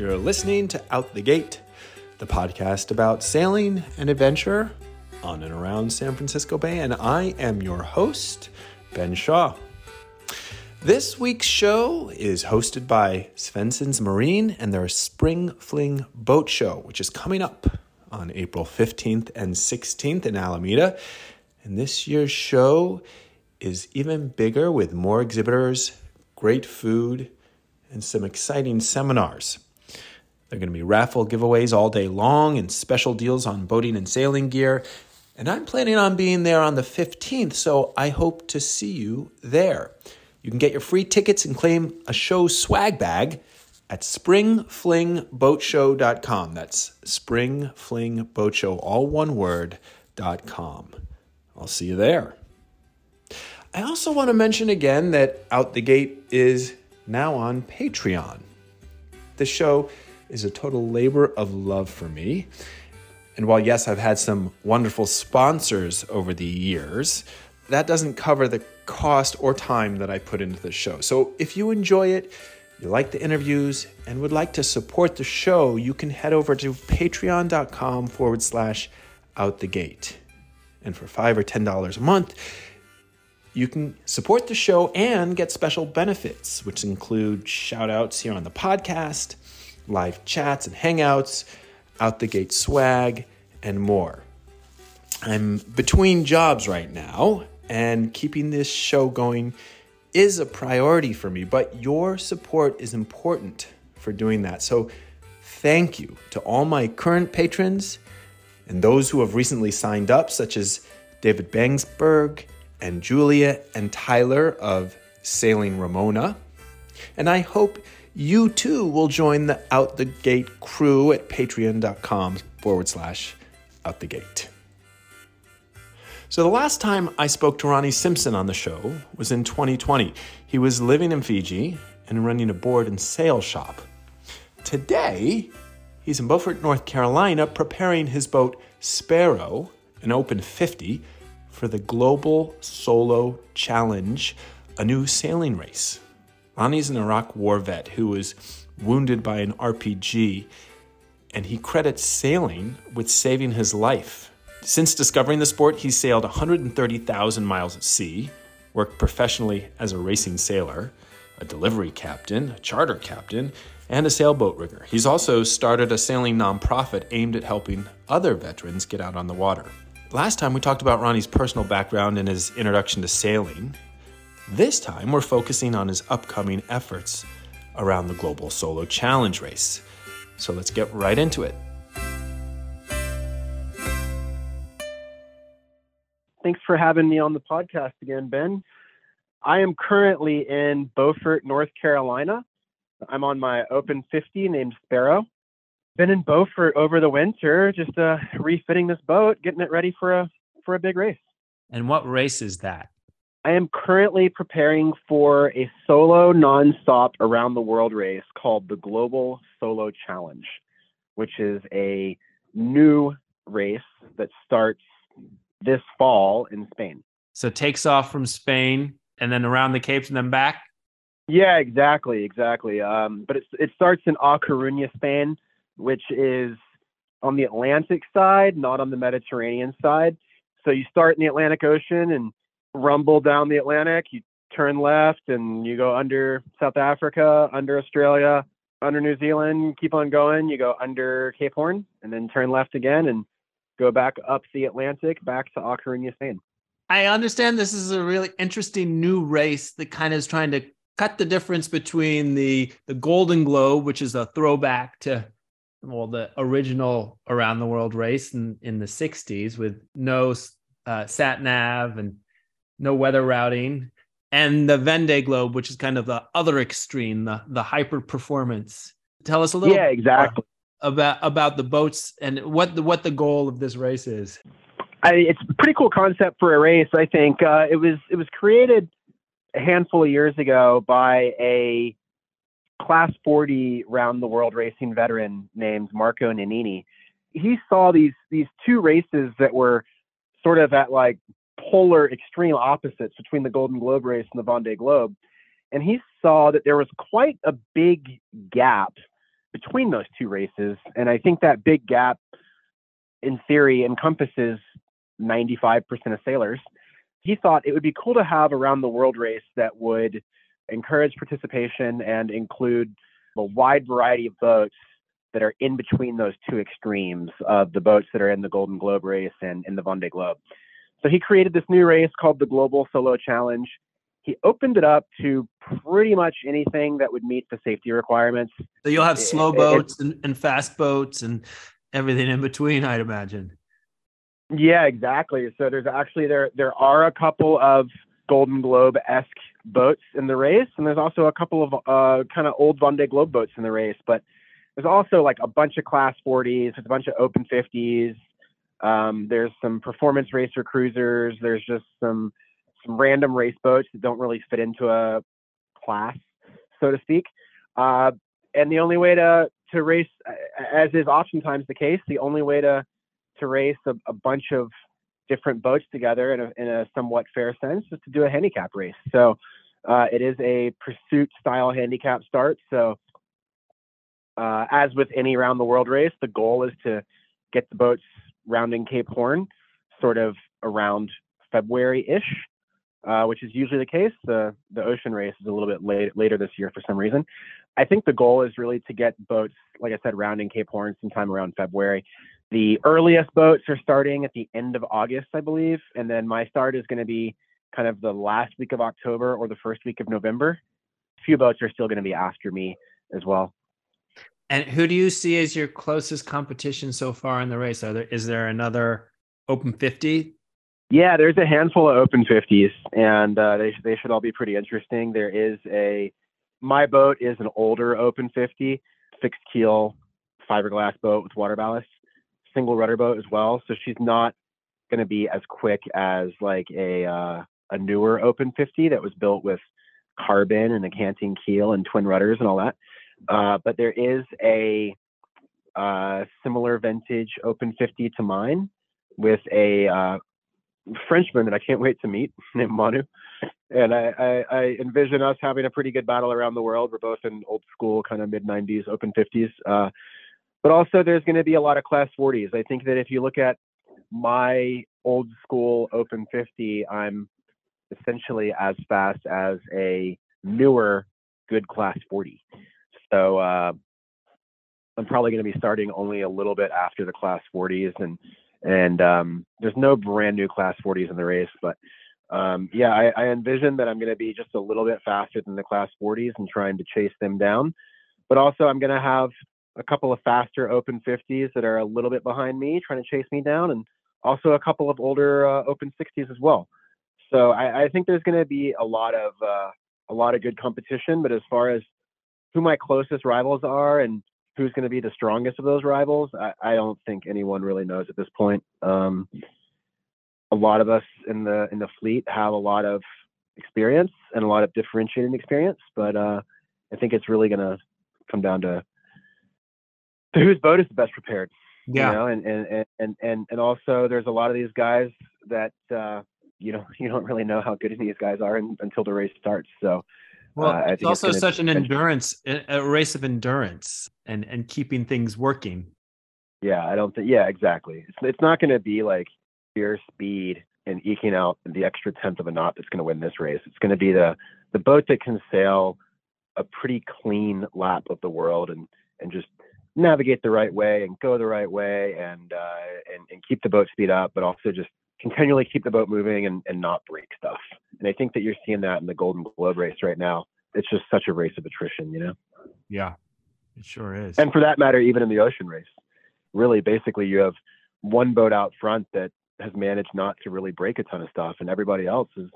You're listening to Out the Gate, the podcast about sailing and adventure on and around San Francisco Bay, and I am your host, Ben Shaw. This week's show is hosted by Svensson's Marine and their Spring Fling Boat Show, which is coming up on April 15th and 16th in Alameda. And this year's show is even bigger with more exhibitors, great food, and some exciting seminars. There are going to be raffle giveaways all day long and special deals on boating and sailing gear. And I'm planning on being there on the 15th, so I hope to see you there. You can get your free tickets and claim a show swag bag at springflingboatshow.com. That's springflingboatshow, all one word, .com. I'll see you there. I also want to mention again that Out the Gate is now on Patreon. This show is a total labor of love for me. And while, yes, I've had some wonderful sponsors over the years, that doesn't cover the cost or time that I put into the show. So if you enjoy it, you like the interviews, and would like to support the show, you can head over to patreon.com/outthegate. And for $5 or $10 a month, you can support the show and get special benefits, which include shout-outs here on the podcast, live chats and hangouts, out-the-gate swag, and more. I'm between jobs right now, and keeping this show going is a priority for me, but your support is important for doing that. So thank you to all my current patrons and those who have recently signed up, such as David Bangsberg and Julia and Tyler of Sailing Ramona. And I hope you too will join the Out the Gate crew at patreon.com/outthegate. So the last time I spoke to Ronnie Simpson on the show was in 2020. He was living in Fiji and running a board and sail shop. Today, he's in Beaufort, North Carolina, preparing his boat Sparrow, an Open 50, for the Global Solo Challenge, a new sailing race. Ronnie's an Iraq war vet who was wounded by an RPG, and he credits sailing with saving his life. Since discovering the sport, he's sailed 130,000 miles at sea, worked professionally as a racing sailor, a delivery captain, a charter captain, and a sailboat rigger. He's also started a sailing nonprofit aimed at helping other veterans get out on the water. Last time we talked about Ronnie's personal background and his introduction to sailing. This time, we're focusing on his upcoming efforts around the Global Solo Challenge race. So let's get right into it. Thanks for having me on the podcast again, Ben. I am currently in Beaufort, North Carolina. I'm on my Open 50 named Sparrow. Been in Beaufort over the winter, just refitting this boat, getting it ready for a big race. And what race is that? I am currently preparing for a solo nonstop around the world race called the Global Solo Challenge, which is a new race that starts this fall in Spain. So it takes off from Spain and then around the Capes and then back? Yeah, exactly. But it starts in A Coruña, Spain, which is on the Atlantic side, not on the Mediterranean side. So you start in the Atlantic Ocean and rumble down the Atlantic, you turn left and you go under South Africa, under Australia, under New Zealand, keep on going, you go under Cape Horn and then turn left again and go back up the Atlantic, back to A Coruña, Spain. I understand this is a really interesting new race that kind of is trying to cut the difference between the Golden Globe, which is a throwback to, well, the original around the world race in the 60s with no sat nav and no weather routing, and the Vendée Globe, which is kind of the other extreme, the hyper performance. Tell us a little about the boats and what the goal of this race is. It's a pretty cool concept for a race, I think. It was created a handful of years ago by a Class 40 round the world racing veteran named Marco Nannini. He saw these two races that were sort of at like polar extreme opposites between the Golden Globe race and the Vendée Globe. And he saw that there was quite a big gap between those two races. And I think that big gap, in theory, encompasses 95% of sailors. He thought it would be cool to have a round the world race that would encourage participation and include a wide variety of boats that are in between those two extremes of the boats that are in the Golden Globe race and in the Vendée Globe. So he created this new race called the Global Solo Challenge. He opened it up to pretty much anything that would meet the safety requirements. So you'll have slow boats and fast boats and everything in between, I'd imagine. Yeah, exactly. So there's actually, there are a couple of Golden Globe-esque boats in the race, and there's also a couple of kind of old Vendée Globe boats in the race, but there's also like a bunch of Class 40s, there's a bunch of Open 50s, there's some performance racer cruisers, there's just some random race boats that don't really fit into a class, so to speak. And the only way to race, as is oftentimes the case, the only way to race a bunch of different boats together in a somewhat fair sense is to do a handicap race. So it is a pursuit style handicap start. So as with any round the world race, the goal is to get the boats rounding Cape Horn sort of around February-ish, which is usually the case. The ocean race is a little bit later this year for some reason. I think the goal is really to get boats, like I said, rounding Cape Horn sometime around February. The earliest boats are starting at the end of August, I believe. And then my start is going to be kind of the last week of October or the first week of November. A few boats are still going to be after me as well. And who do you see as your closest competition so far in the race? Is there another Open 50? Yeah, there's a handful of Open 50s, and they should all be pretty interesting. There is my boat is an older Open 50, fixed keel fiberglass boat with water ballast, single rudder boat as well. So she's not going to be as quick as like a newer Open 50 that was built with carbon and a canting keel and twin rudders and all that. But there is a similar vintage Open 50 to mine with a Frenchman that I can't wait to meet named Manu, and I envision us having a pretty good battle around the world. We're both in old school kind of mid-90s Open 50s, but also there's going to be a lot of Class 40s. I think that if you look at my old school Open 50, I'm essentially as fast as a newer good Class 40, so I'm probably going to be starting only a little bit after the Class 40s, and there's no brand new Class 40s in the race, but yeah, I envision that I'm going to be just a little bit faster than the Class 40s and trying to chase them down. But also I'm going to have a couple of faster Open 50s that are a little bit behind me trying to chase me down, and also a couple of older Open 60s as well. So I think there's going to be a lot of good competition. But as far as who my closest rivals are and who's going to be the strongest of those rivals, I don't think anyone really knows at this point. A lot of us in the fleet have a lot of experience and a lot of differentiating experience, but I think it's really going to come down to whose boat is the best prepared. Yeah. You know? And also there's a lot of these guys that you don't really know how good these guys are until the race starts. So. Well, it's also such an endurance, a race of endurance and keeping things working. Yeah, I don't think. Yeah, exactly. It's not going to be like sheer speed and eking out the extra tenth of a knot that's going to win this race. It's going to be the boat that can sail a pretty clean lap of the world and just navigate the right way and go the right way and keep the boat speed up, but also just continually keep the boat moving and not break stuff. And I think that you're seeing that in the Golden Globe race right now. It's just such a race of attrition, you know? Yeah, it sure is. And for that matter, even in the ocean race, really, basically you have one boat out front that has managed not to really break a ton of stuff, and everybody else has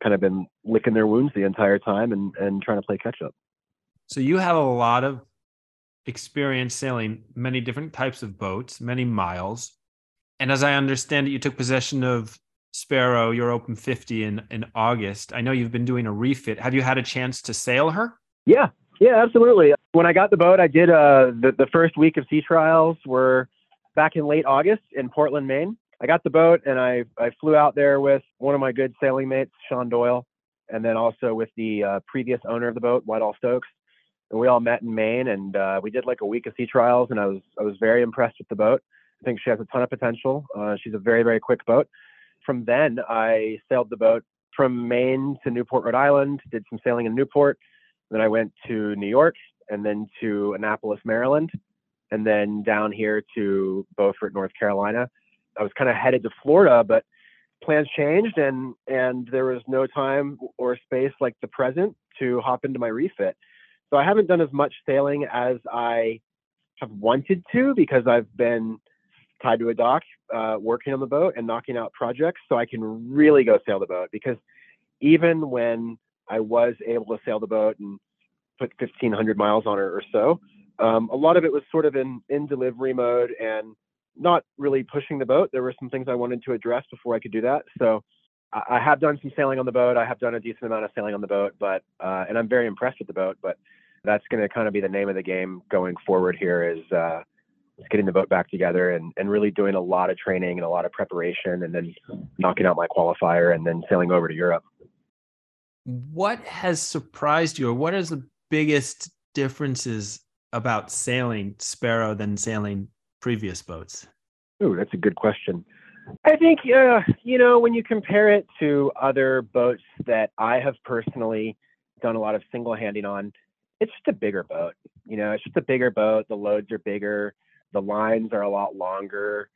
kind of been licking their wounds the entire time and trying to play catch up. So you have a lot of experience sailing many different types of boats, many miles. And as I understand it, you took possession of Sparrow, your Open 50 in August. I know you've been doing a refit. Have you had a chance to sail her? Yeah, absolutely. When I got the boat, I did the first week of sea trials were back in late August in Portland, Maine. I got the boat and I flew out there with one of my good sailing mates, Sean Doyle, and then also with the previous owner of the boat, Whitehall Stokes. and we all met in Maine, and we did like a week of sea trials, and I was very impressed with the boat. I think she has a ton of potential. She's a very, very quick boat. From then, I sailed the boat from Maine to Newport, Rhode Island, did some sailing in Newport. Then I went to New York, and then to Annapolis, Maryland, and then down here to Beaufort, North Carolina. I was kind of headed to Florida, but plans changed, and there was no time or space like the present to hop into my refit. So I haven't done as much sailing as I have wanted to, because I've been tied to a dock, working on the boat and knocking out projects so I can really go sail the boat. Because even when I was able to sail the boat and put 1,500 miles on her or so, a lot of it was sort of in delivery mode and not really pushing the boat. There were some things I wanted to address before I could do that. So I have done some sailing on the boat. I have done a decent amount of sailing on the boat, but and I'm very impressed with the boat. But that's going to kind of be the name of the game going forward here is getting the boat back together and really doing a lot of training and a lot of preparation, and then knocking out my qualifier and then sailing over to Europe. What has surprised you, or what is the biggest differences about sailing Sparrow than sailing previous boats? Oh, that's a good question. I think, when you compare it to other boats that I have personally done a lot of single-handing on, it's just a bigger boat. It's just a bigger boat. The loads are bigger. The lines are a lot longer.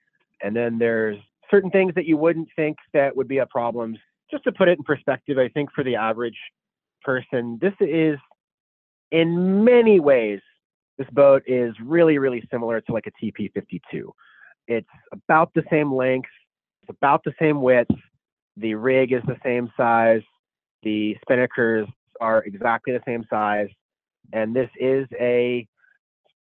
And then there's certain things that you wouldn't think that would be a problem. Just to put it in perspective, I think for the average person, this is, in many ways, this boat is really, really similar to like a TP 52. It's about the same length. It's about the same width. The rig is the same size. The spinnakers are exactly the same size. And this is a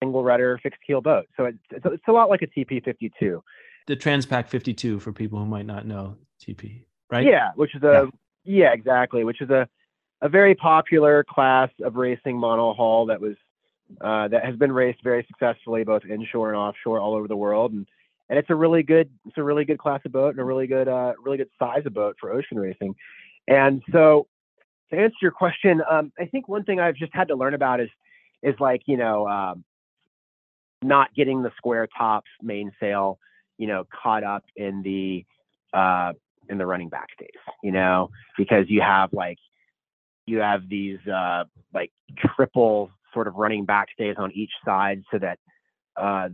single rudder fixed keel boat. So it's a lot like a TP 52. The Transpac 52, for people who might not know TP, right? Yeah, which is exactly. Which is a very popular class of racing monohull that was that has been raced very successfully both inshore and offshore all over the world. And it's a really good class of boat, and a really good size of boat for ocean racing. And so to answer your question, I think one thing I've just had to learn about is like, not getting the square tops mainsail, caught up in the running back stays, because you have these like triple sort of running back stays on each side, so that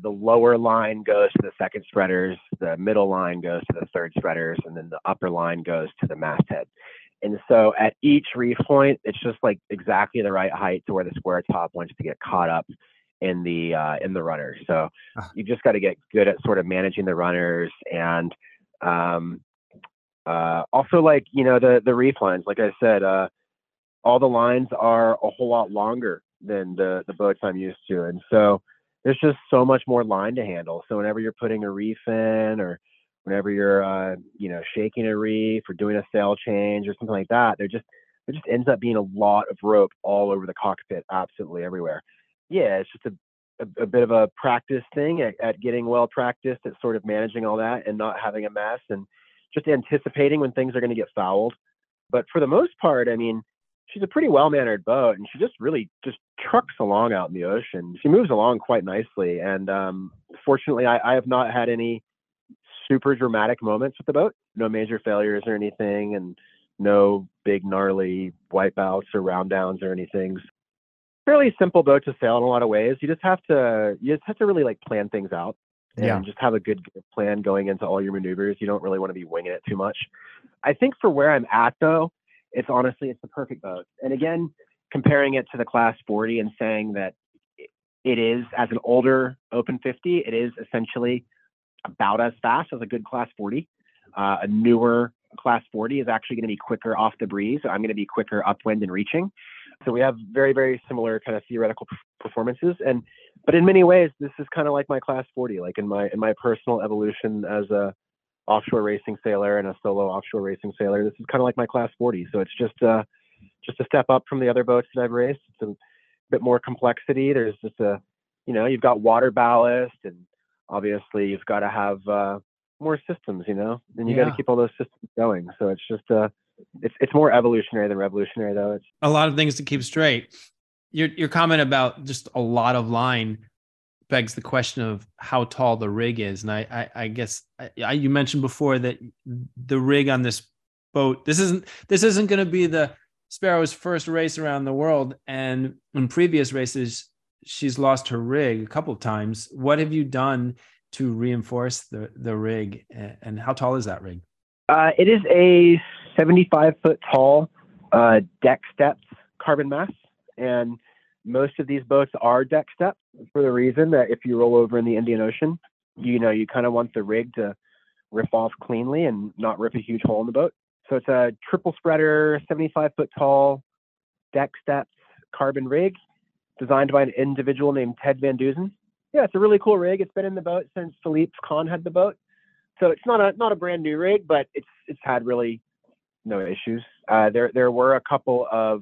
the lower line goes to the second spreaders, the middle line goes to the third spreaders, and then the upper line goes to the masthead. And so at each reef point, it's just like exactly the right height to where the square top wants to get caught up in the runner. So you just got to get good at sort of managing the runners, and also like, the reef lines, like I said, all the lines are a whole lot longer than the boats I'm used to. And so there's just so much more line to handle. So whenever you're putting a reef in, or whenever you're, shaking a reef or doing a sail change or something like that, there just ends up being a lot of rope all over the cockpit, absolutely everywhere. Yeah, it's just a bit of a practice thing at getting well practiced at sort of managing all that and not having a mess, and just anticipating when things are going to get fouled. But for the most part, I mean, she's a pretty well-mannered boat, and she just really just trucks along out in the ocean. She moves along quite nicely. And fortunately, I have not had any super dramatic moments with the boat, no major failures or anything, and no big gnarly wipeouts or round downs or anything. Fairly simple boat to sail in a lot of ways. You just have to really like plan things out, and just have a good plan going into all your maneuvers. You don't really want to be winging it too much. I think for where I'm at though, it's the perfect boat. And again, comparing it to the Class 40 and saying that it is, as an older Open 50, it is essentially about as fast as a good Class 40. A newer Class 40 is actually going to be quicker off the breeze. So I'm going to be quicker upwind and reaching. So we have very, very similar kind of theoretical performances. But in many ways, this is kind of like my Class 40, like in my personal evolution as a offshore racing sailor and a solo offshore racing sailor. This is kind of like my Class 40. So it's just a step up from the other boats that I've raced. It's a bit more complexity. There's just you've got water ballast, and obviously you've got to have more systems, and you got to keep all those systems going. So it's just, it's more evolutionary than revolutionary though. It's a lot of things to keep straight. Your comment about just a lot of line begs the question of how tall the rig is. And I guess you mentioned before that the rig on this boat, this isn't going to be the Sparrow's first race around the world. And in previous races, she's lost her rig a couple of times. What have you done to reinforce the rig, and how tall is that rig? It is a 75 foot tall deck stepped carbon mast. And most of these boats are deck stepped for the reason that if you roll over in the Indian Ocean, you know, you kind of want the rig to rip off cleanly and not rip a huge hole in the boat. So it's a triple spreader, 75 foot tall, deck stepped carbon rig designed by an individual named Ted Van Dusen. Yeah, it's a really cool rig. It's been in the boat since Philippe Kahn had the boat. So it's not a brand new rig, but it's had really no issues. There were a couple of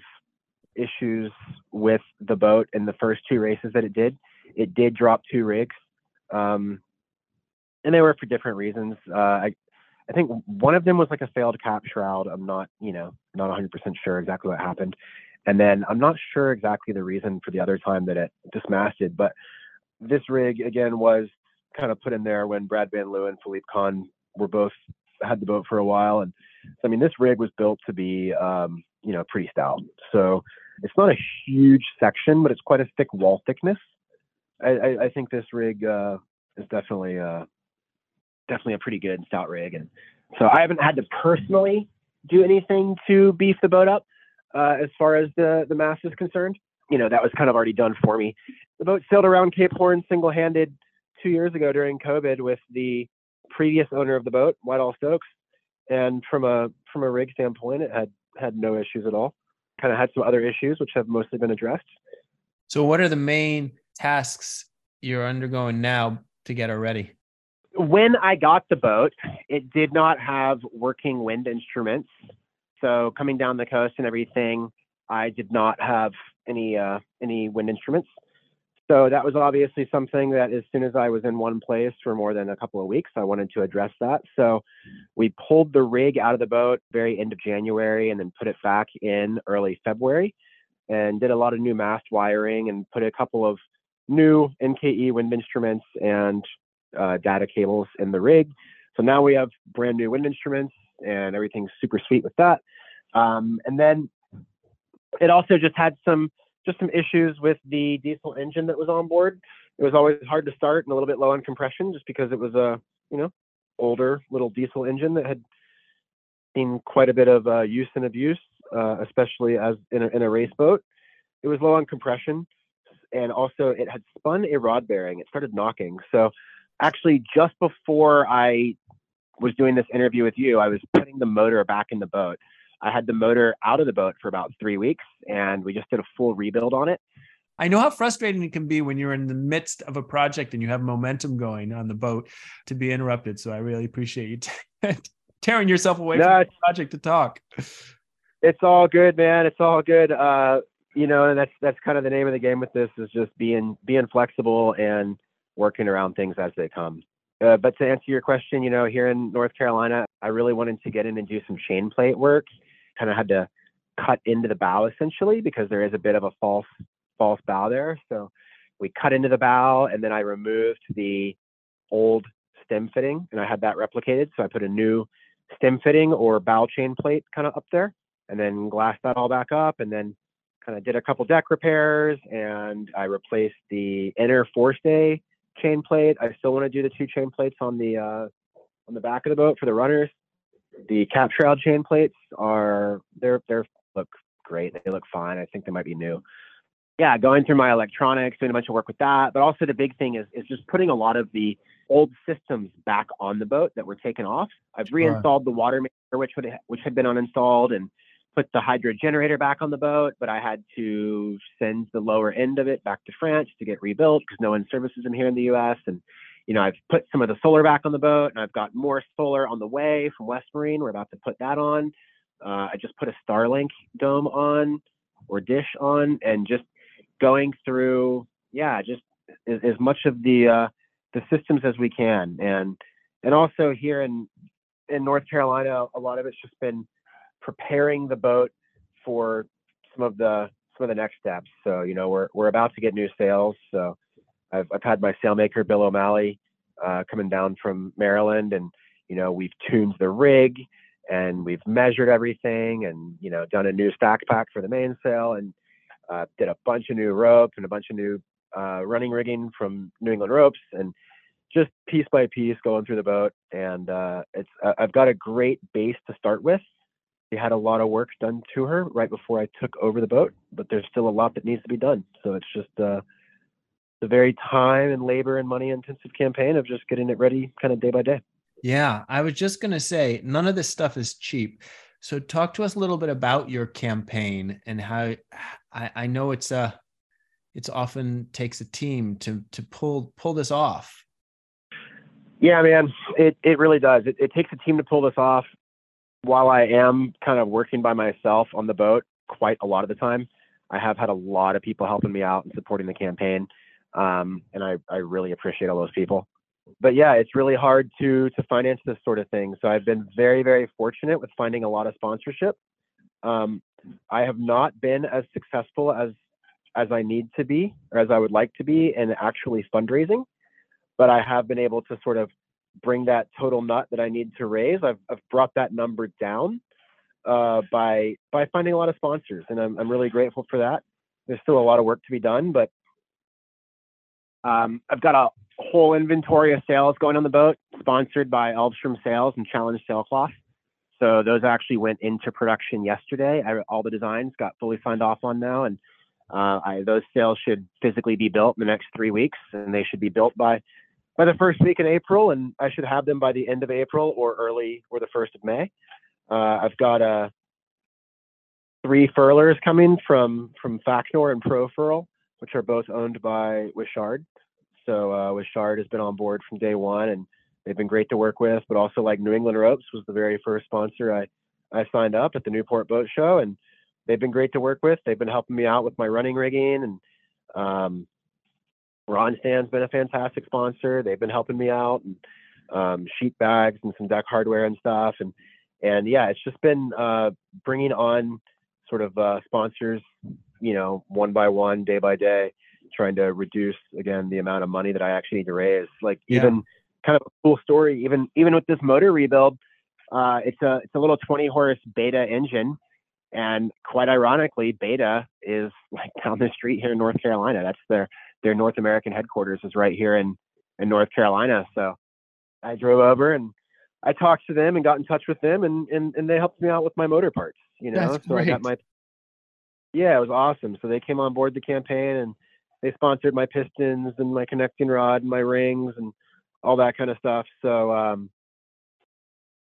issues with the boat in the first two races that it did drop two rigs, and they were for different reasons. I think one of them was like a failed cap shroud. I'm not 100% sure exactly what happened, and then I'm not sure exactly the reason for the other time that it dismasted. But this rig again was kind of put in there when Brad Van Loo and Philippe Kahn were both had the boat for a while, and so I mean this rig was built to be pretty stout. So it's not a huge section, but it's quite a thick wall thickness. I think this rig is definitely a pretty good stout rig, and so I haven't had to personally do anything to beef the boat up as far as the mast is concerned. You know, that was kind of already done for me. The boat sailed around Cape Horn single-handed 2 years ago during COVID with the previous owner of the boat, Whitehall Stokes, and from a rig standpoint, it had no issues at all. Kind of had some other issues which have mostly been addressed. So what are the main tasks you're undergoing now to get her ready? When I got the boat, it did not have working wind instruments. So coming down the coast and everything, I did not have any wind instruments. So that was obviously something that as soon as I was in one place for more than a couple of weeks, I wanted to address that. So we pulled the rig out of the boat very end of January and then put it back in early February and did a lot of new mast wiring and put a couple of new NKE wind instruments and data cables in the rig. So now we have brand new wind instruments and everything's super sweet with that. And then it also just had some issues with the diesel engine that was on board. It was always hard to start and a little bit low on compression just because it was a, older little diesel engine that had seen quite a bit of use and abuse, especially as in a race boat. It was low on compression, and also it had spun a rod bearing. It started knocking. So actually just before I was doing this interview with you, I was putting the motor back in the boat. I had the motor out of the boat for about 3 weeks, and we just did a full rebuild on it. I know how frustrating it can be when you're in the midst of a project and you have momentum going on the boat to be interrupted. So I really appreciate you tearing yourself away from the project to talk. It's all good, man. It's all good. And that's kind of the name of the game with this is just being flexible and working around things as they come. But to answer your question, here in North Carolina, I really wanted to get in and do some chain plate work. Kind of had to cut into the bow essentially because there is a bit of a false bow there. So we cut into the bow, and then I removed the old stem fitting and I had that replicated. So I put a new stem fitting or bow chain plate kind of up there and then glassed that all back up, and then kind of did a couple deck repairs, and I replaced the inner forestay chain plate. I still want to do the two chain plates on the back of the boat for the runners. The cap shroud chain plates they look great. They look fine. I think they might be new. Yeah, going through my electronics, doing a bunch of work with that. But also the big thing is just putting a lot of the old systems back on the boat that were taken off. I've reinstalled the water maker, which had been uninstalled, and put the hydro generator back on the boat. But I had to send the lower end of it back to France to get rebuilt because no one services them here in the U.S. And I've put some of the solar back on the boat, and I've got more solar on the way from West Marine. We're about to put that on. I just put a Starlink dome on or dish on, and just going through, just as much of the systems as we can. And also here in North Carolina, a lot of it's just been preparing the boat for some of the some of the next steps. So, you know, we're about to get new sails. So I've had my sailmaker, Bill O'Malley, coming down from Maryland, and, you know, we've tuned the rig and we've measured everything and, you know, done a new stack pack for the mainsail, and did a bunch of new rope and a bunch of new running rigging from New England Ropes, and just piece by piece going through the boat. And I've got a great base to start with. We had a lot of work done to her right before I took over the boat, but there's still a lot that needs to be done. So it's just the very time and labor and money intensive campaign of just getting it ready kind of day by day. Yeah, I was just going to say, none of this stuff is cheap. So talk to us a little bit about your campaign and how I know it's often takes a team to pull this off. Yeah, man, it really does. It takes a team to pull this off. While I am kind of working by myself on the boat quite a lot of the time, I have had a lot of people helping me out and supporting the campaign. And I really appreciate all those people. But yeah, it's really hard to finance this sort of thing. So I've been very, very fortunate with finding a lot of sponsorship. I have not been as successful as I need to be, or as I would like to be, in actually fundraising, but I have been able to sort of bring that total nut that I need to raise. I've brought that number down by finding a lot of sponsors, and I'm really grateful for that. There's still a lot of work to be done, but I've got a whole inventory of sails going on the boat, sponsored by Elvstrøm Sails and Challenge Sailcloth. So those actually went into production yesterday. All the designs got fully signed off on now, and those sails should physically be built in the next 3 weeks, and they should be built by the first week in April, and I should have them by the end of April or the 1st of May. I've got 3 furlers coming from Facnor and Pro Furl, which are both owned by Wichard. So Wichard has been on board from day one, and they've been great to work with, but also, like, New England Ropes was the very first sponsor I signed up at the Newport Boat Show, and they've been great to work with. They've been helping me out with my running rigging, and Ron Stan's been a fantastic sponsor. They've been helping me out, and sheet bags and some deck hardware and stuff. And yeah, it's just been bringing on sort of sponsors, you know, one by one, day by day, trying to reduce, again, the amount of money that I actually need to raise. Like, even kind of a cool story, even with this motor rebuild, it's a little 20-horse Beta engine. And quite ironically, Beta is, like, down the street here in North Carolina. That's their North American headquarters is right here in North Carolina. So I drove over and I talked to them and got in touch with them, and they helped me out with my motor parts, you know. That's so great. Yeah, it was awesome. So they came on board the campaign, and they sponsored my pistons and my connecting rod and my rings and all that kind of stuff. So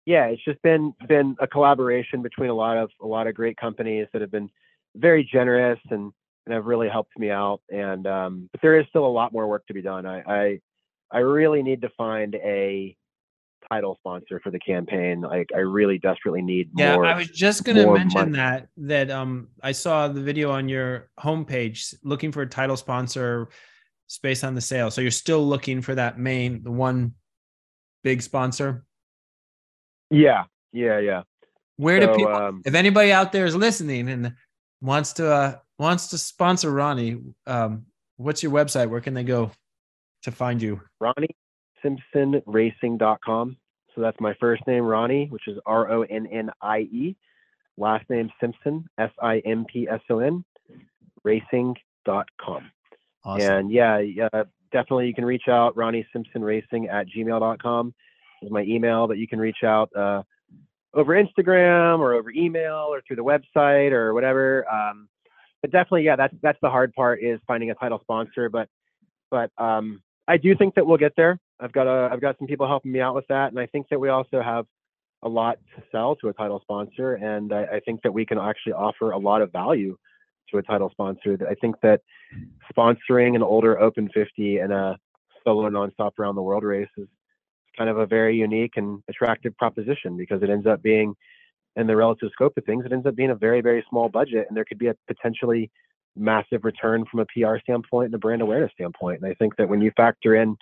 yeah, it's just been a collaboration between a lot of great companies that have been very generous and have really helped me out. And but there is still a lot more work to be done. I really need to find a title sponsor for the campaign. Like, I really desperately need more. Yeah, I was just going to mention that I saw the video on your homepage looking for a title sponsor space on the sail. So you're still looking for that the one big sponsor? Yeah. Where do people, if anybody out there is listening and wants to sponsor Ronnie, what's your website? Where can they go to find you? RonnieSimpsonRacing.com. So that's my first name, Ronnie, which is R-O-N-N-I-E. Last name, Simpson, S-I-M-P-S-O-N, racing.com. Awesome. And yeah, definitely you can reach out, RonnieSimpsonRacing@gmail.com is my email, but you can reach out over Instagram or over email or through the website or whatever. But definitely, yeah, that's the hard part, is finding a title sponsor. But I do think that we'll get there. I've got some people helping me out with that, and I think that we also have a lot to sell to a title sponsor, and I think that we can actually offer a lot of value to a title sponsor. I think that sponsoring an older Open 50 and a solo nonstop around the world race is kind of a very unique and attractive proposition, because it ends up being, in the relative scope of things, it ends up being a very, very small budget, and there could be a potentially massive return from a PR standpoint and a brand awareness standpoint. And I think that when you factor in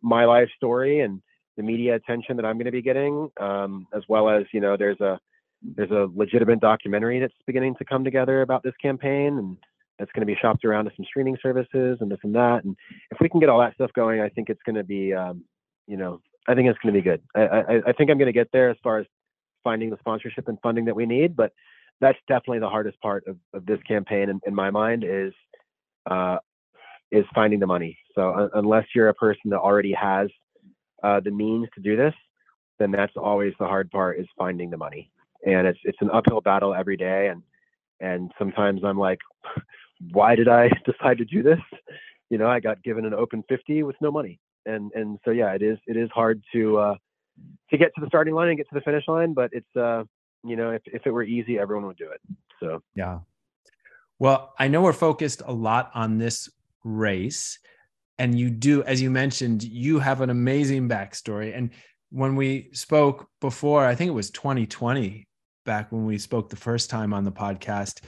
my life story and the media attention that I'm going to be getting, as well as, you know, there's a there's a legitimate documentary that's beginning to come together about this campaign, and that's going to be shopped around to some streaming services and this and that. And if we can get all that stuff going, I think it's going to be, you know, I think it's going to be good. I think I'm going to get there as far as finding the sponsorship and funding that we need, but that's definitely the hardest part of this campaign in my mind is finding the money. So unless you're a person that already has the means to do this, then that's always the hard part, is finding the money. And it's an uphill battle every day. And sometimes I'm like, why did I decide to do this? You know, I got given an Open 50 with no money. And so, yeah, it is hard to get to the starting line and get to the finish line, but it's, you know, if it were easy, everyone would do it. So, yeah. Well, I know we're focused a lot on this race, and you do, as you mentioned, you have an amazing backstory. And when we spoke before, I think it was 2020, back when we spoke the first time on the podcast,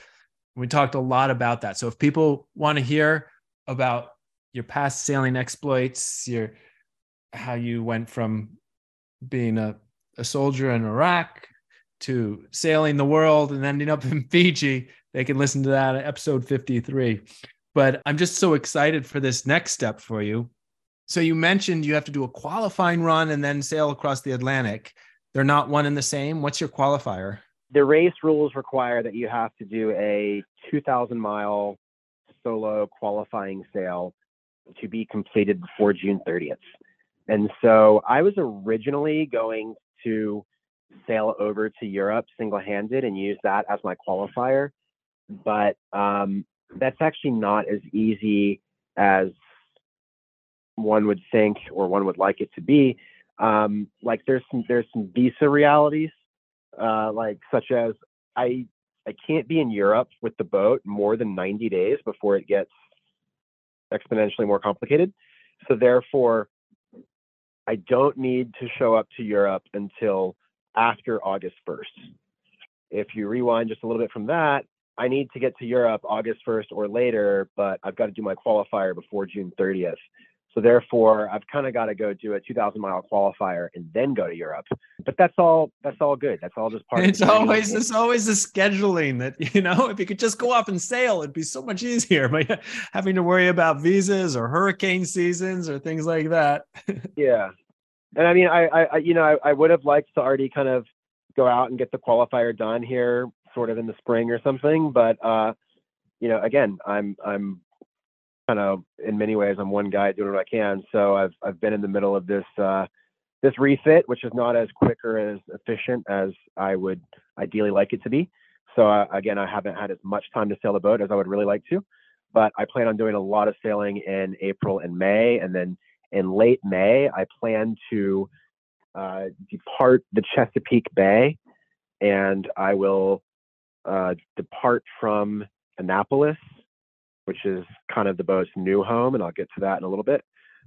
we talked a lot about that. So if people want to hear about your past sailing exploits, how you went from being a soldier in Iraq to sailing the world and ending up in Fiji, they can listen to that at episode 53. But I'm just so excited for this next step for you. So you mentioned you have to do a qualifying run and then sail across the Atlantic. They're not one and the same. What's your qualifier? The race rules require that you have to do a 2,000-mile solo qualifying sail to be completed before June 30th. And so I was originally going to sail over to Europe single-handed and use that as my qualifier. But that's actually not as easy as one would think or one would like it to be. Like there's some visa realities, like such as I can't be in Europe with the boat more than 90 days before it gets exponentially more complicated. So therefore, I don't need to show up to Europe until after August 1st. If you rewind just a little bit from that, I need to get to Europe August 1st or later, but I've got to do my qualifier before June 30th. So therefore, I've kind of got to go do a 2,000-mile qualifier and then go to Europe. But that's all good. That's all just part. It's always the scheduling that, you know, if you could just go up and sail, it'd be so much easier. But having to worry about visas or hurricane seasons or things like that. Yeah, and I mean, I you know, I would have liked to already kind of go out and get the qualifier done here, sort of in the spring or something. But you know, again, I'm kind of, in many ways, I'm one guy doing what I can. So I've been in the middle of this this refit, which is not as quick or as efficient as I would ideally like it to be. So again, I haven't had as much time to sail the boat as I would really like to, but I plan on doing a lot of sailing in April and May. And then in late May, I plan to depart the Chesapeake Bay, and I will depart from Annapolis, which is kind of the boat's new home, and I'll get to that in a little bit.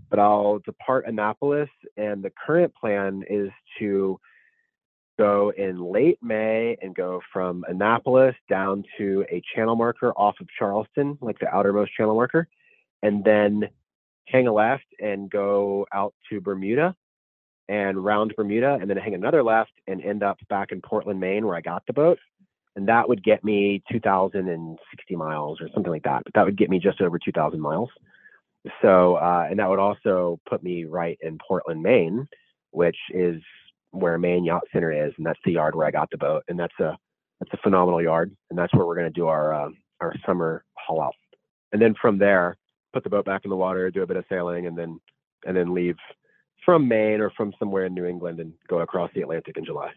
But I'll depart Annapolis, and the current plan is to go in late May and go from Annapolis down to a channel marker off of Charleston, like the outermost channel marker, and then hang a left and go out to Bermuda and round Bermuda, and then hang another left and end up back in Portland, Maine, where I got the boat. And that would get me 2,060 miles or something like that. But that would get me just over 2,000 miles. So, and that would also put me right in Portland, Maine, which is where Maine Yacht Center is. And that's the yard where I got the boat. And that's a phenomenal yard. And that's where we're going to do our summer haul out. And then from there, put the boat back in the water, do a bit of sailing, and then leave from Maine or from somewhere in New England and go across the Atlantic in July.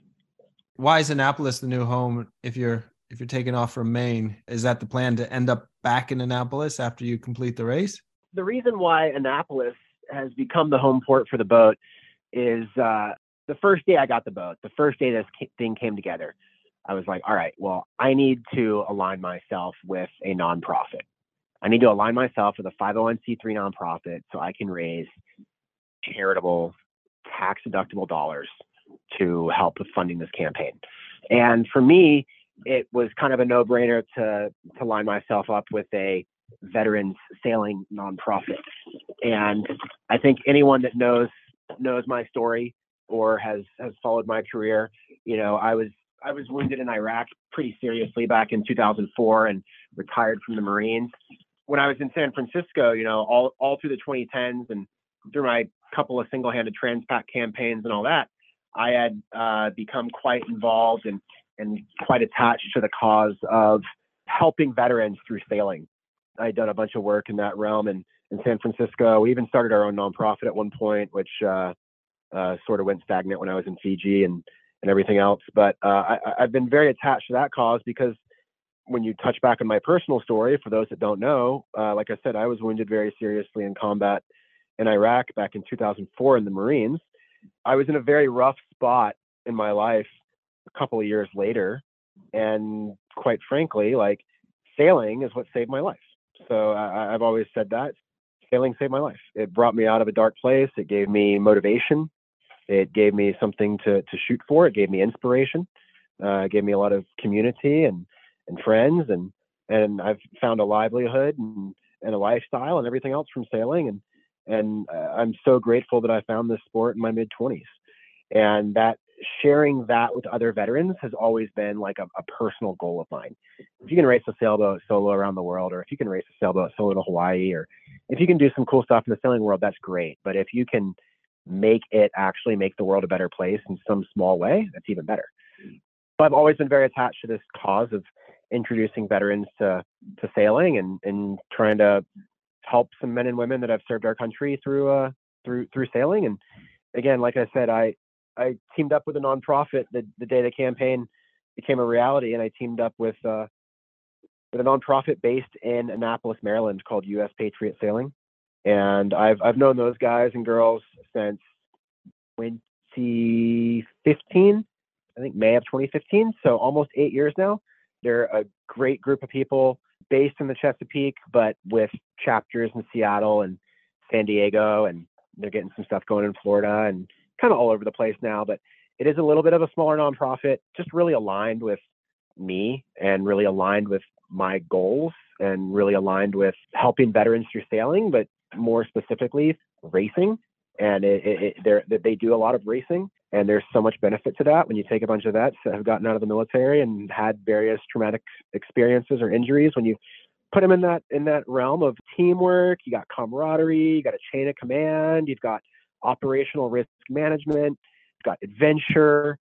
Why is Annapolis the new home? If you're taking off from Maine, is that the plan, to end up back in Annapolis after you complete the race? The reason why Annapolis has become the home port for the boat is the first day I got the boat, the first day this thing came together, I was like, all right, well, I need to align myself with a nonprofit. I need to align myself with a 501c3 nonprofit so I can raise charitable, tax-deductible dollars to help with funding this campaign. And for me, it was kind of a no-brainer to line myself up with a veterans sailing nonprofit. And I think anyone that knows my story or has followed my career, you know, I was I was wounded in Iraq pretty seriously back in 2004 and retired from the Marines. When I was in San Francisco, you know, all through the 2010s and through my couple of single-handed Transpac campaigns and all that, I had become quite involved and quite attached to the cause of helping veterans through sailing. I'd done a bunch of work in that realm in San Francisco. We even started our own nonprofit at one point, which sort of went stagnant when I was in Fiji and everything else. But I've been very attached to that cause because when you touch back on my personal story, for those that don't know, like I said, I was wounded very seriously in combat in Iraq back in 2004 in the Marines. I was in a very rough spot in my life a couple of years later. And quite frankly, like, sailing is what saved my life. So I've always said that sailing saved my life. It brought me out of a dark place. It gave me motivation. It gave me something to shoot for. It gave me inspiration. It gave me a lot of community and friends. And I've found a livelihood and a lifestyle and everything else from sailing. And I'm so grateful that I found this sport in my mid-20s. And that sharing that with other veterans has always been like a personal goal of mine. If you can race a sailboat solo around the world, or if you can race a sailboat solo to Hawaii, or if you can do some cool stuff in the sailing world, that's great. But if you can make it actually make the world a better place in some small way, that's even better. But I've always been very attached to this cause of introducing veterans to sailing and trying to help some men and women that have served our country through sailing. And again, like I said, I teamed up with a nonprofit the day the campaign became a reality, and I teamed up with a nonprofit based in Annapolis, Maryland, called U.S. Patriot Sailing. And I've known those guys and girls since 2015, I think May of 2015. So almost 8 years now. They're a great group of people based in the Chesapeake, but with chapters in Seattle and San Diego, and they're getting some stuff going in Florida and kind of all over the place now. But it is a little bit of a smaller nonprofit, just really aligned with me and really aligned with my goals and really aligned with helping veterans through sailing, but more specifically racing. And they do a lot of racing, and there's so much benefit to that when you take a bunch of vets that have gotten out of the military and had various traumatic experiences or injuries. When you put them in that realm of teamwork, you got camaraderie, you got a chain of command, you've got operational risk management, you've got adventure,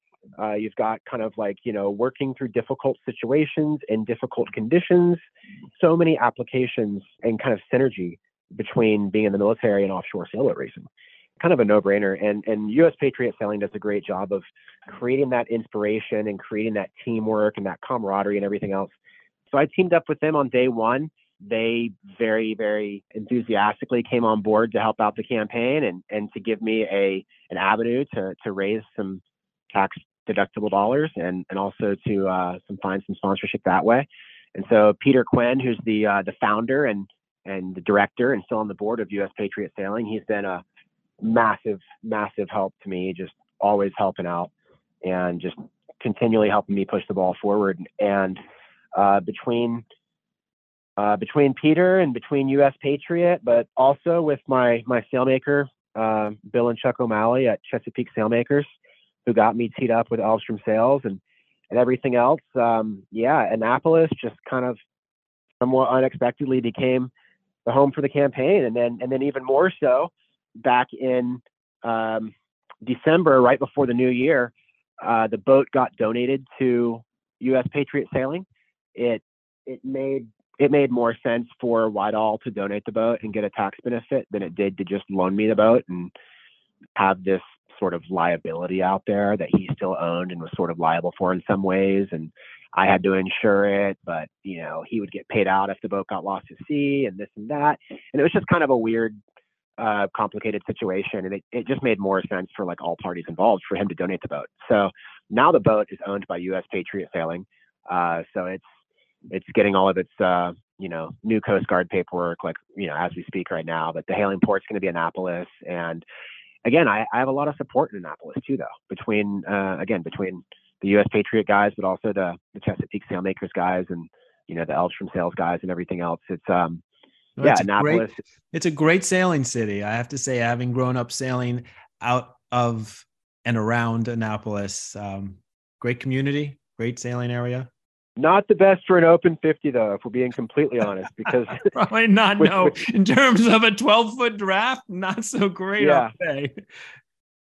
you've got kind of like, you know, working through difficult situations in difficult conditions. So many applications and kind of synergy between being in the military and offshore sailboat racing. Kind of a no-brainer, and U.S. Patriot Sailing does a great job of creating that inspiration and creating that teamwork and that camaraderie and everything else. So I teamed up with them on day one. They very, very enthusiastically came on board to help out the campaign and to give me an avenue to raise some tax-deductible dollars and also to find some sponsorship that way. And so Peter Quinn, who's the founder and the director and still on the board of U.S. Patriot Sailing, he's been a massive help to me, just always helping out and just continually helping me push the ball forward. And between Peter and between U.S. Patriot, but also with my sailmaker Bill and Chuck O'Malley at Chesapeake Sailmakers, who got me teed up with Elvstrøm Sails and everything else. Annapolis just kind of somewhat unexpectedly became the home for the campaign, and then even more so back in December, right before the new year, the boat got donated to U.S. Patriot Sailing. It made more sense for Whitehall to donate the boat and get a tax benefit than it did to just loan me the boat and have this sort of liability out there that he still owned and was sort of liable for in some ways. And I had to insure it, but, you know, he would get paid out if the boat got lost at sea and this and that. And it was just kind of a weird, complicated situation. And it just made more sense for like all parties involved for him to donate the boat. So now the boat is owned by U.S. Patriot Sailing. So it's getting all of its, new Coast Guard paperwork, like, you know, as we speak right now. But the hailing port's going to be Annapolis. And again, I have a lot of support in Annapolis too, though, between the U.S. Patriot guys, but also the Chesapeake Sailmakers guys and, you know, the Elvstrøm Sails guys and everything else. Annapolis. It's a great sailing city. I have to say, having grown up sailing out of and around Annapolis, great community, Great sailing area. Not the best for an Open 50, though, if we're being completely honest, because probably not. In terms of a 12-foot draft, not so great. Yeah. Okay.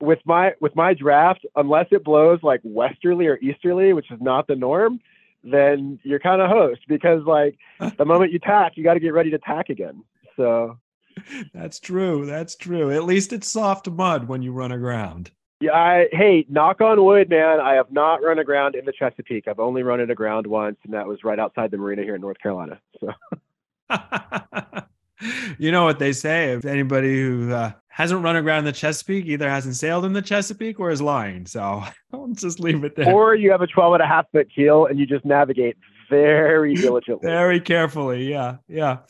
With my draft, unless it blows like westerly or easterly, which is not the norm, then you're kind of host, because like the moment you tack, you got to get ready to tack again. So that's true. That's true. At least it's soft mud when you run aground. Yeah. Hey, knock on wood, man. I have not run aground in the Chesapeake. I've only run it aground once, and that was right outside the marina here in North Carolina. So, you know what they say: if anybody who hasn't run aground in the Chesapeake either hasn't sailed in the Chesapeake or is lying. So I'll just leave it there. Or you have a 12.5-foot keel and you just navigate very diligently, very carefully. Yeah, yeah.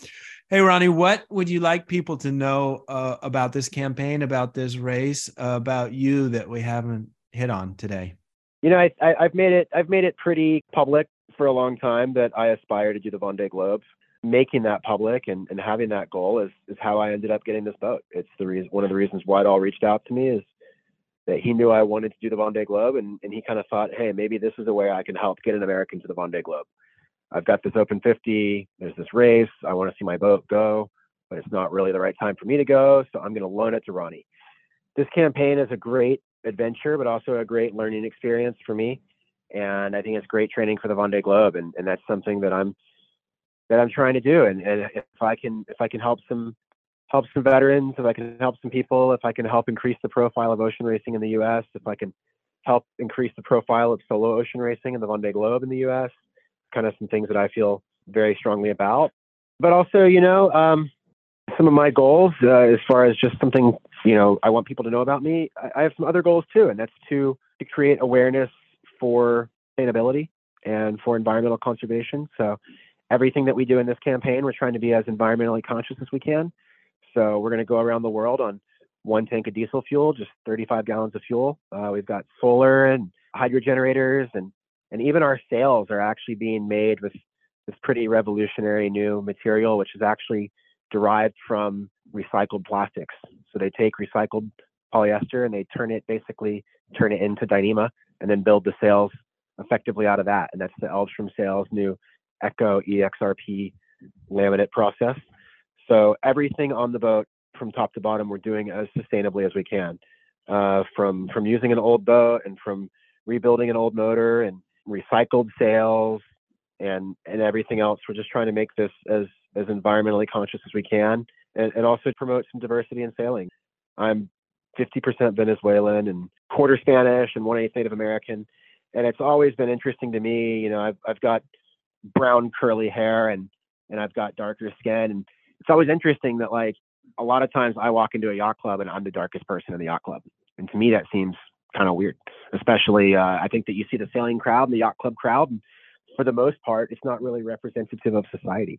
Hey, Ronnie, what would you like people to know about this campaign, about this race, about you that we haven't hit on today? You know, I've made it pretty public for a long time that I aspire to do the Vendée Globe. Making that public and having that goal is how I ended up getting this boat. It's the reason, one of the reasons Whitehall reached out to me, is that he knew I wanted to do the Vendée Globe, and he kind of thought, hey, maybe this is a way I can help get an American to the Vendée Globe. I've got this Open 50, there's this race, I want to see my boat go, but it's not really the right time for me to go, so I'm going to loan it to Ronnie. This campaign is a great adventure, but also a great learning experience for me, and I think it's great training for the Vendée Globe, and that's something that I'm trying to do. And if I can help some veterans, if I can help some people, if I can help increase the profile of ocean racing in the U.S., if I can help increase the profile of solo ocean racing in the Vendée Globe in the U.S., kind of some things that I feel very strongly about. But also, you know, some of my goals, as far as just something, you know, I want people to know about me, I have some other goals too, and that's to create awareness for sustainability and for environmental conservation. So everything that we do in this campaign, we're trying to be as environmentally conscious as we can. So we're going to go around the world on one tank of diesel fuel, just 35 gallons of fuel. We've got solar and hydro generators, and even our sails are actually being made with this pretty revolutionary new material, which is actually derived from recycled plastics. So they take recycled polyester and they turn it into Dyneema, and then build the sails effectively out of that. And that's the Elvstrøm Sails new Eco EXRP laminate process. So everything on the boat from top to bottom, we're doing as sustainably as we can, from using an old boat and from rebuilding an old motor and recycled sails and everything else. We're just trying to make this as environmentally conscious as we can, and also promote some diversity in sailing. I'm 50% Venezuelan and quarter Spanish and 1/8 Native American. And it's always been interesting to me. You know, I've got brown curly hair and I've got darker skin, and it's always interesting that, like, a lot of times I walk into a yacht club and I'm the darkest person in the yacht club, and to me that seems kind of weird, especially I think that you see the sailing crowd and the yacht club crowd, and for the most part it's not really representative of society.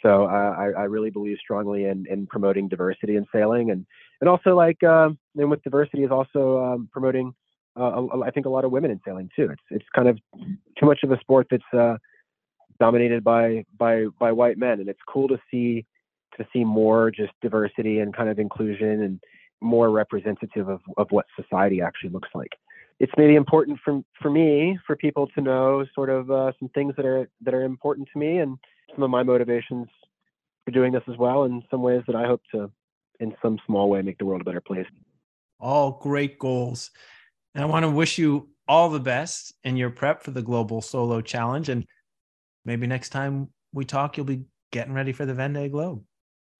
So I really believe strongly in promoting diversity in sailing, and also, like, and with diversity is also promoting I think a lot of women in sailing too. It's kind of too much of a sport that's dominated by white men, and it's cool to see more just diversity and kind of inclusion, and more representative of what society actually looks like. It's maybe important for me, for people to know sort of some things that are important to me, and some of my motivations for doing this as well, and some ways that I hope to, in some small way, make the world a better place. All great goals, and I want to wish you all the best in your prep for the Global Solo Challenge, and maybe next time we talk, you'll be getting ready for the Vendée Globe.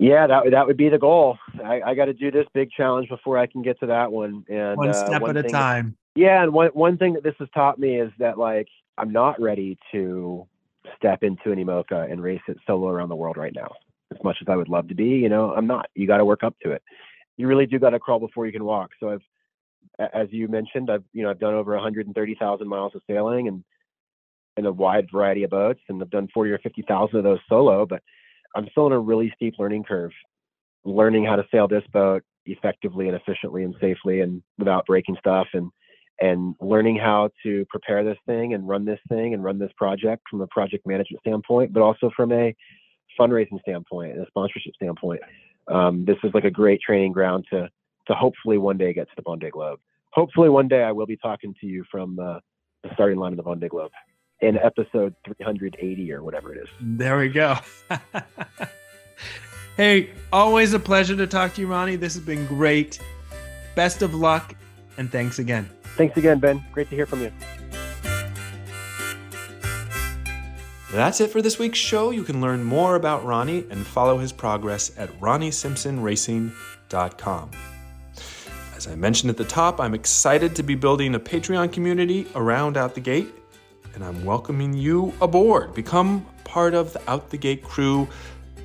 Yeah, that would be the goal. I got to do this big challenge before I can get to that one. And one step at a time. Yeah, and one thing that this has taught me is that, like, I'm not ready to step into an IMOCA and race it solo around the world right now. As much as I would love to be, you know, I'm not. You got to work up to it. You really do got to crawl before you can walk. So as you mentioned, I've done over 130,000 miles of sailing, and in a wide variety of boats, and I've done 40 or 50,000 of those solo, but I'm still on a really steep learning curve, learning how to sail this boat effectively and efficiently and safely and without breaking stuff, and learning how to prepare this thing and run this project from a project management standpoint, but also from a fundraising standpoint and a sponsorship standpoint. This is like a great training ground to hopefully one day get to the Vendée Globe. Hopefully one day I will be talking to you from the starting line of the Vendée Globe. in episode 380 or whatever it is. There we go. Hey, always a pleasure to talk to you, Ronnie. This has been great. Best of luck, and thanks again. Thanks again, Ben. Great to hear from you. That's it for this week's show. You can learn more about Ronnie and follow his progress at ronniesimpsonracing.com. As I mentioned at the top, I'm excited to be building a Patreon community around Out the Gate, and I'm welcoming you aboard. Become part of the Out the Gate crew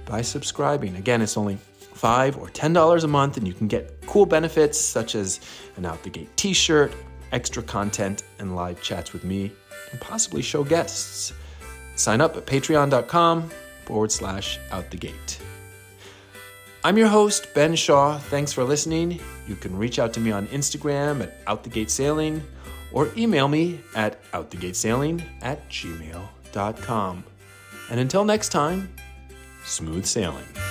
by subscribing. Again, it's only $5 or $10 a month, and you can get cool benefits such as an Out the Gate t-shirt, extra content, and live chats with me, and possibly show guests. Sign up at patreon.com/outthegate. I'm your host, Ben Shaw. Thanks for listening. You can reach out to me on Instagram at outthegatesailing or email me at outthegatesailing@gmail.com. And until next time, smooth sailing.